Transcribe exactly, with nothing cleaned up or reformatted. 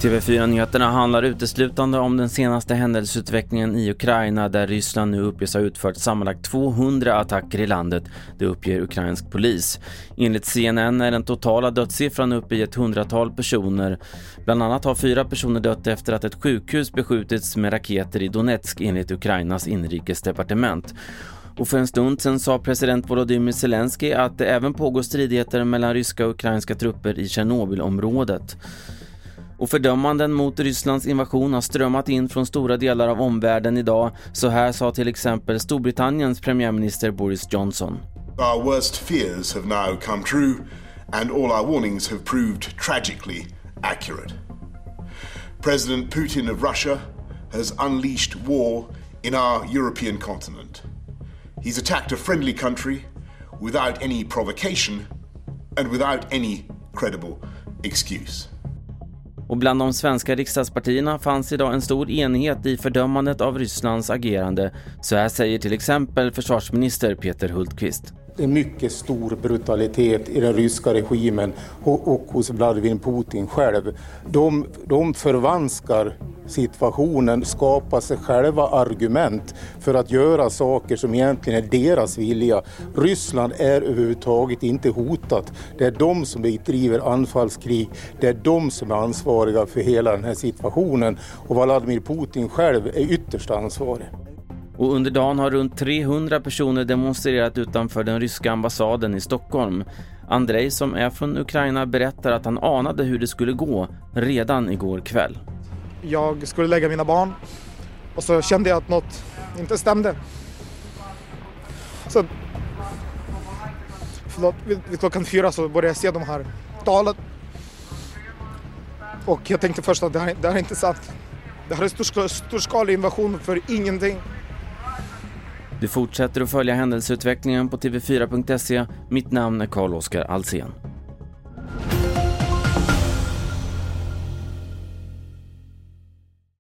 T V fyra-nyheterna handlar uteslutande om den senaste händelseutvecklingen i Ukraina, där Ryssland nu uppges ha utfört sammanlagt tvåhundra attacker i landet, det uppger ukrainsk polis. Enligt C N N är den totala dödssiffran uppe i ett hundratal personer. Bland annat har fyra personer dött efter att ett sjukhus beskjutits med raketer i Donetsk, enligt Ukrainas inrikesdepartement. Och för en stund sedan sa president Volodymyr Zelensky att det även pågår stridigheter mellan ryska och ukrainska trupper i Tjernobylområdet. Och fördömanden mot Rysslands invasion har strömmat in från stora delar av omvärlden idag. Så här sa till exempel Storbritanniens premiärminister Boris Johnson. Our worst fears have now come true and all our warnings have proved tragically accurate. President Putin of Russia has unleashed war in our European continent. He's attacked a friendly country without any provocation and without any credible excuse. Och bland de svenska riksdagspartierna fanns idag en stor enighet i fördömandet av Rysslands agerande. Så här säger till exempel försvarsminister Peter Hultqvist. Det är mycket stor brutalitet i den ryska regimen och hos Vladimir Putin själv. De, de förvanskar situationen, skapar sig själva argument för att göra saker som egentligen är deras vilja. Ryssland är överhuvudtaget inte hotat. Det är de som bedriver anfallskrig. Det är de som är ansvariga för hela den här situationen. Och Vladimir Putin själv är ytterst ansvarig. Och under dagen har runt trehundra personer demonstrerat utanför den ryska ambassaden i Stockholm. Andrei, som är från Ukraina, berättar att han anade hur det skulle gå redan igår kväll. Jag skulle lägga mina barn och så kände jag att något inte stämde. Så, förlåt, vid klockan fyra så började jag se de här talen. Och jag tänkte först att det här, det här är inte sant. Det här är storsk- storskalig invasion för ingenting. Du fortsätter att följa händelseutvecklingen på T V fyra punkt se. Mitt namn är Carl-Oskar Alsén.